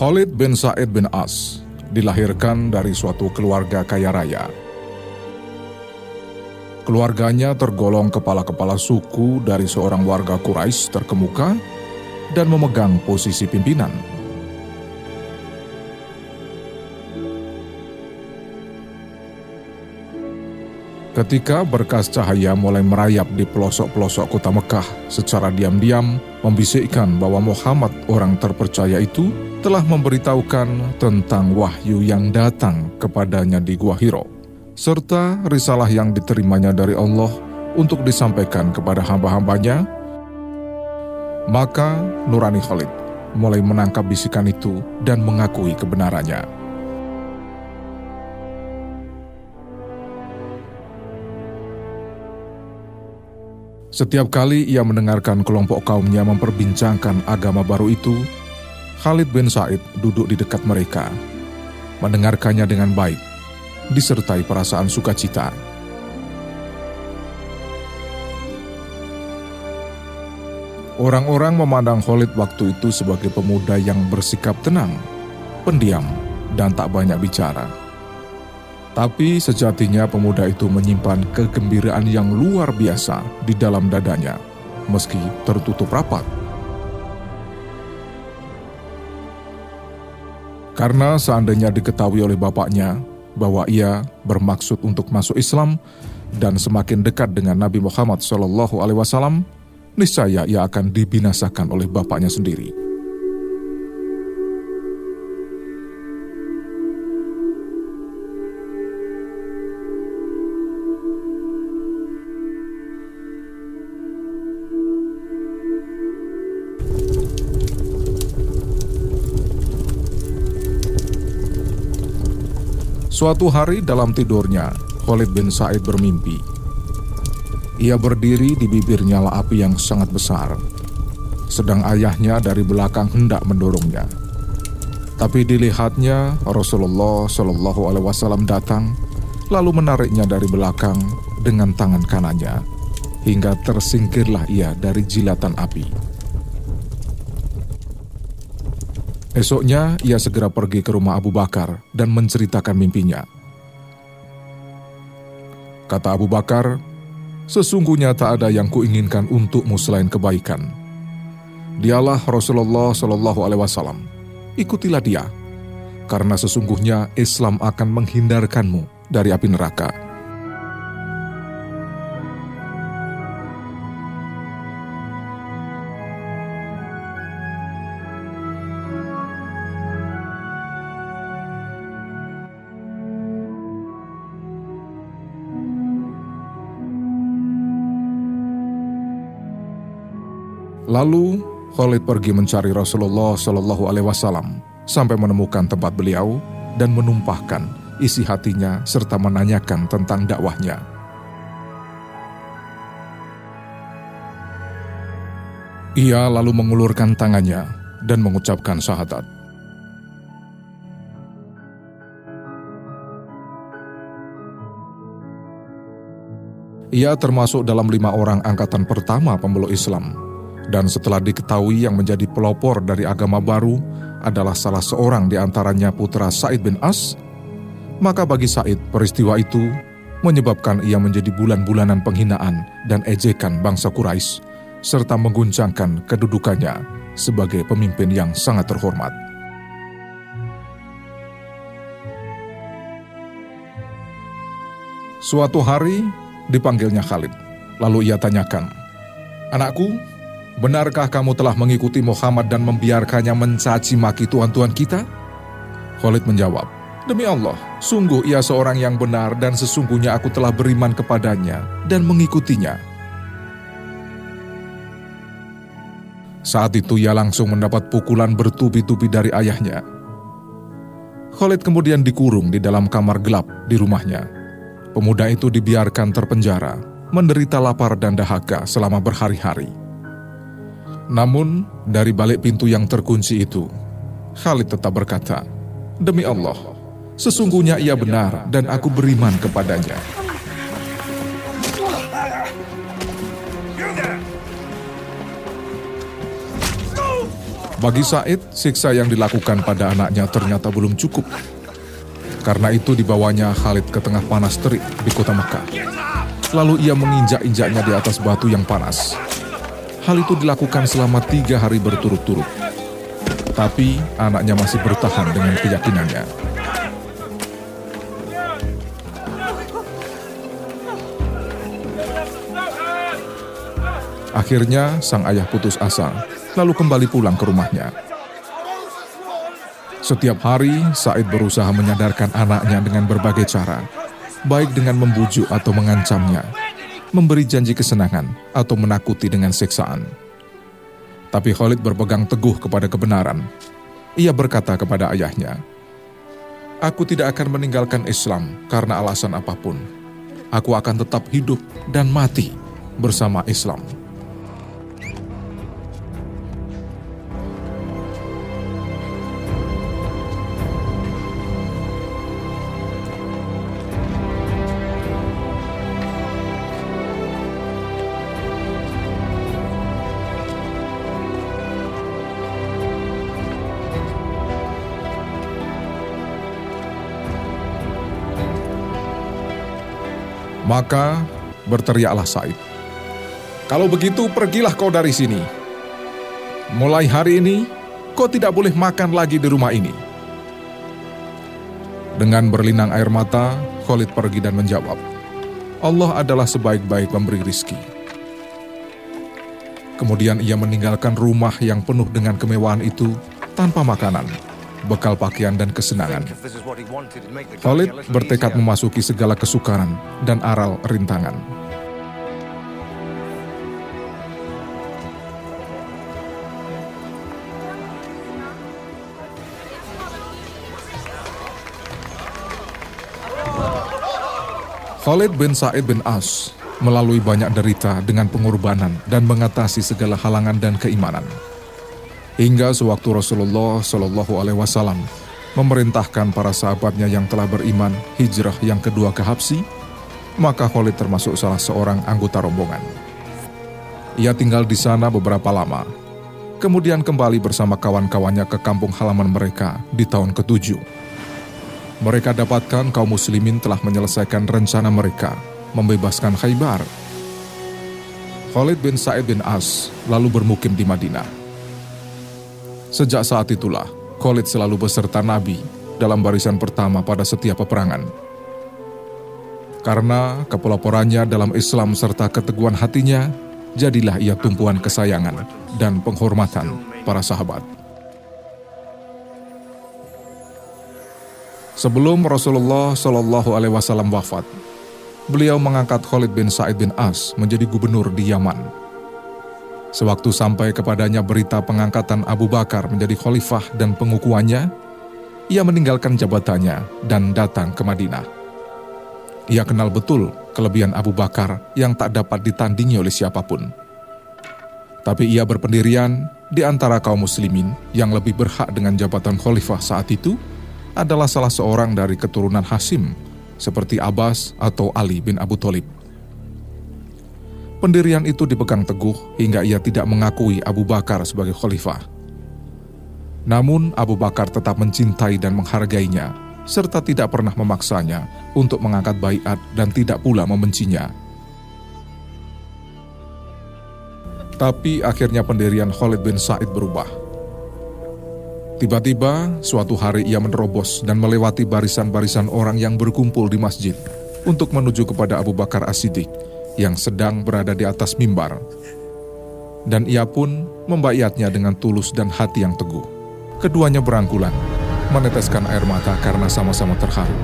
Khalid bin Sa'id bin As dilahirkan dari suatu keluarga kaya raya. Keluarganya tergolong kepala-kepala suku dari seorang warga Quraisy terkemuka dan memegang posisi pimpinan. Ketika berkas cahaya mulai merayap di pelosok-pelosok kota Mekah, secara diam-diam membisikkan bahwa Muhammad orang terpercaya itu telah memberitahukan tentang wahyu yang datang kepadanya di Gua Hiro, serta risalah yang diterimanya dari Allah untuk disampaikan kepada hamba-hambanya, maka nurani Khalid mulai menangkap bisikan itu dan mengakui kebenarannya. Setiap kali ia mendengarkan kelompok kaumnya memperbincangkan agama baru itu, Khalid bin Sa'id duduk di dekat mereka, mendengarkannya dengan baik, disertai perasaan sukacita. Orang-orang memandang Khalid waktu itu sebagai pemuda yang bersikap tenang, pendiam, dan tak banyak bicara. Tapi sejatinya pemuda itu menyimpan kegembiraan yang luar biasa di dalam dadanya, meski tertutup rapat. Karena seandainya diketahui oleh bapaknya bahwa ia bermaksud untuk masuk Islam dan semakin dekat dengan Nabi Muhammad SAW, niscaya ia akan dibinasakan oleh bapaknya sendiri. Suatu hari dalam tidurnya, Khalid bin Sa'id bermimpi. Ia berdiri di bibir nyala api yang sangat besar, sedang ayahnya dari belakang hendak mendorongnya. Tapi dilihatnya Rasulullah Shallallahu Alaihi Wasallam datang, lalu menariknya dari belakang dengan tangan kanannya, hingga tersingkirlah ia dari jilatan api. Esoknya, ia segera pergi ke rumah Abu Bakar dan menceritakan mimpinya. Kata Abu Bakar, "Sesungguhnya tak ada yang kuinginkan untukmu selain kebaikan. Dialah Rasulullah Shallallahu Alaihi Wasallam. Ikutilah dia, karena sesungguhnya Islam akan menghindarkanmu dari api neraka." Lalu Khalid pergi mencari Rasulullah Shallallahu Alaihi Wasallam sampai menemukan tempat beliau dan menumpahkan isi hatinya serta menanyakan tentang dakwahnya. Ia lalu mengulurkan tangannya dan mengucapkan syahadat. Ia termasuk dalam 5 orang angkatan pertama pemeluk Islam. Dan setelah diketahui yang menjadi pelopor dari agama baru adalah salah seorang di antaranya putra Sa'id bin As, maka bagi Sa'id peristiwa itu menyebabkan ia menjadi bulan-bulanan penghinaan dan ejekan bangsa Quraisy, serta mengguncangkan kedudukannya sebagai pemimpin yang sangat terhormat. Suatu hari dipanggilnya Khalid, lalu ia tanyakan, "Anakku, benarkah kamu telah mengikuti Muhammad dan membiarkannya mencaci maki tuhan-tuhan kita?" Khalid menjawab, "Demi Allah, sungguh ia seorang yang benar dan sesungguhnya aku telah beriman kepadanya dan mengikutinya." Saat itu ia langsung mendapat pukulan bertubi-tubi dari ayahnya. Khalid kemudian dikurung di dalam kamar gelap di rumahnya. Pemuda itu dibiarkan terpenjara, menderita lapar dan dahaga selama berhari-hari. Namun, dari balik pintu yang terkunci itu, Khalid tetap berkata, "Demi Allah, sesungguhnya ia benar dan aku beriman kepadanya." Bagi Said, siksa yang dilakukan pada anaknya ternyata belum cukup. Karena itu dibawanya Khalid ke tengah panas terik di kota Mekah. Lalu ia menginjak-injaknya di atas batu yang panas. Hal itu dilakukan selama 3 hari berturut-turut. Tapi anaknya masih bertahan dengan keyakinannya. Akhirnya sang ayah putus asa, lalu kembali pulang ke rumahnya. Setiap hari, Said berusaha menyadarkan anaknya dengan berbagai cara, baik dengan membujuk atau mengancamnya, memberi janji kesenangan atau menakuti dengan siksaan. Tapi Khalid berpegang teguh kepada kebenaran. Ia berkata kepada ayahnya, "Aku tidak akan meninggalkan Islam karena alasan apapun. Aku akan tetap hidup dan mati bersama Islam." Maka berteriaklah Said, "Kalau begitu pergilah kau dari sini. Mulai hari ini, kau tidak boleh makan lagi di rumah ini." Dengan berlinang air mata, Khalid pergi dan menjawab, "Allah adalah sebaik-baik pemberi rizki." Kemudian ia meninggalkan rumah yang penuh dengan kemewahan itu tanpa makanan, bekal pakaian dan kesenangan. Khalid bertekad memasuki segala kesukaran dan aral rintangan. Khalid bin Sa'id bin As melalui banyak derita dengan pengorbanan dan mengatasi segala halangan dan keimanan. Hingga sewaktu Rasulullah Shallallahu Alaihi Wasallam memerintahkan para sahabatnya yang telah beriman hijrah yang kedua ke Habsi, maka Khalid termasuk salah seorang anggota rombongan. Ia tinggal di sana beberapa lama, kemudian kembali bersama kawan-kawannya ke kampung halaman mereka di tahun ke-7. Mereka dapatkan kaum muslimin telah menyelesaikan rencana mereka membebaskan Khaybar. Khalid bin Sa'id bin As lalu bermukim di Madinah. Sejak saat itulah, Khalid selalu beserta Nabi dalam barisan pertama pada setiap peperangan. Karena kepeloporannya dalam Islam serta keteguhan hatinya, jadilah ia tumpuan kesayangan dan penghormatan para sahabat. Sebelum Rasulullah Shallallahu Alaihi Wasallam wafat, beliau mengangkat Khalid bin Sa'id bin As menjadi gubernur di Yaman. Sewaktu sampai kepadanya berita pengangkatan Abu Bakar menjadi khalifah dan pengukuhannya, ia meninggalkan jabatannya dan datang ke Madinah. Ia kenal betul kelebihan Abu Bakar yang tak dapat ditandingi oleh siapapun. Tapi ia berpendirian di antara kaum muslimin yang lebih berhak dengan jabatan khalifah saat itu adalah salah seorang dari keturunan Hashim, seperti Abbas atau Ali bin Abu Thalib. Pendirian itu dipegang teguh hingga ia tidak mengakui Abu Bakar sebagai khalifah. Namun Abu Bakar tetap mencintai dan menghargainya, serta tidak pernah memaksanya untuk mengangkat baiat dan tidak pula membencinya. Tapi akhirnya pendirian Khalid bin Sa'id berubah. Tiba-tiba suatu hari ia menerobos dan melewati barisan-barisan orang yang berkumpul di masjid untuk menuju kepada Abu Bakar As-Siddiq yang sedang berada di atas mimbar, dan ia pun membaiatnya dengan tulus dan hati yang teguh. Keduanya berangkulan, meneteskan air mata karena sama-sama terharu.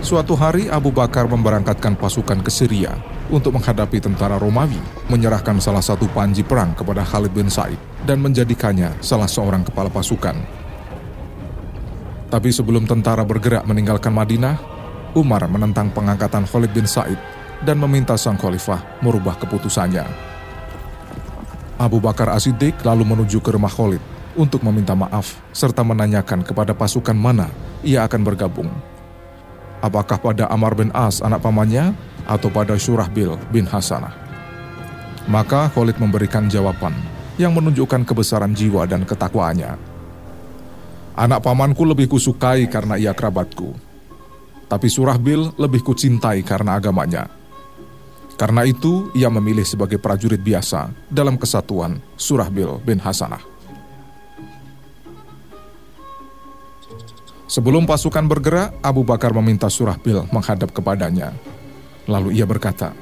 Suatu hari Abu Bakar memberangkatkan pasukan ke Syria untuk menghadapi tentara Romawi, menyerahkan salah satu panji perang kepada Khalid bin Sa'id dan menjadikannya salah seorang kepala pasukan. Tapi sebelum tentara bergerak meninggalkan Madinah, Umar menentang pengangkatan Khalid bin Sa'id dan meminta sang khalifah merubah keputusannya. Abu Bakar As-Siddiq lalu menuju ke rumah Khalid untuk meminta maaf serta menanyakan kepada pasukan mana ia akan bergabung. Apakah pada Amr bin As anak pamannya atau pada Surahbil bin Hasanah? Maka Khalid memberikan jawaban yang menunjukkan kebesaran jiwa dan ketakwaannya. Anak pamanku lebih kusukai karena ia kerabatku, tapi Surahbil lebih kucintai karena agamanya. Karena itu, ia memilih sebagai prajurit biasa dalam kesatuan Surahbil bin Hasanah. Sebelum pasukan bergerak, Abu Bakar meminta Surahbil menghadap kepadanya. Lalu ia berkata,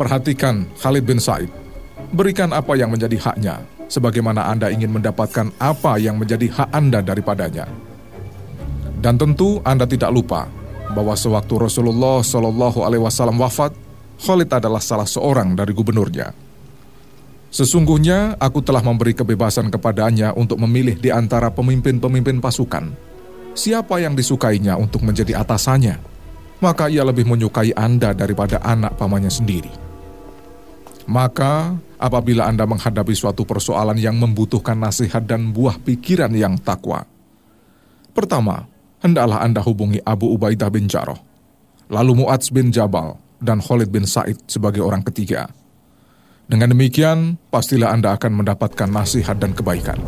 "Perhatikan Khalid bin Sa'id, berikan apa yang menjadi haknya, sebagaimana Anda ingin mendapatkan apa yang menjadi hak Anda daripadanya. Dan tentu Anda tidak lupa bahwa sewaktu Rasulullah SAW wafat, Khalid adalah salah seorang dari gubernurnya. Sesungguhnya aku telah memberi kebebasan kepadanya untuk memilih di antara pemimpin-pemimpin pasukan. Siapa yang disukainya untuk menjadi atasannya, maka ia lebih menyukai Anda daripada anak pamannya sendiri. Maka apabila Anda menghadapi suatu persoalan yang membutuhkan nasihat dan buah pikiran yang takwa, pertama, hendaklah Anda hubungi Abu Ubaidah bin Jarrah, lalu Mu'adz bin Jabal, dan Khalid bin Sa'id sebagai orang ketiga. Dengan demikian, pastilah Anda akan mendapatkan nasihat dan kebaikan."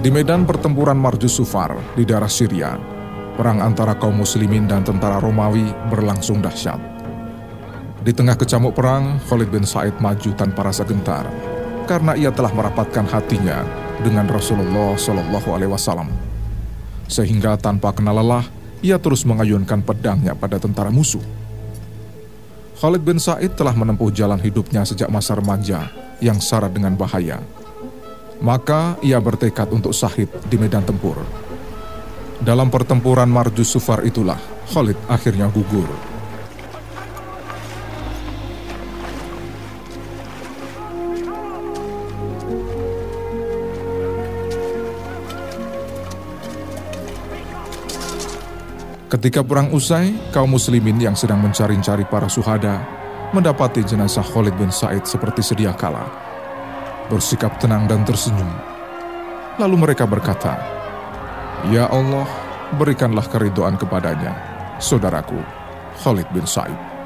Di medan pertempuran Marj al-Suffar di daerah Syria, perang antara kaum muslimin dan tentara Romawi berlangsung dahsyat. Di tengah kecamuk perang, Khalid bin Sa'id maju tanpa rasa gentar, karena ia telah merapatkan hatinya dengan Rasulullah SAW. Sehingga tanpa kenal lelah, ia terus mengayunkan pedangnya pada tentara musuh. Khalid bin Sa'id telah menempuh jalan hidupnya sejak masa remaja yang syarat dengan bahaya. Maka ia bertekad untuk syahid di medan tempur. Dalam pertempuran Marj al-Suffar itulah, Khalid akhirnya gugur. Ketika perang usai, kaum muslimin yang sedang mencari-cari para syuhada mendapati jenazah Khalid bin Sa'id seperti sedia kala, bersikap tenang dan tersenyum. Lalu mereka berkata, "Ya Allah, berikanlah keridhaan kepadanya, saudaraku Khalid bin Sa'id."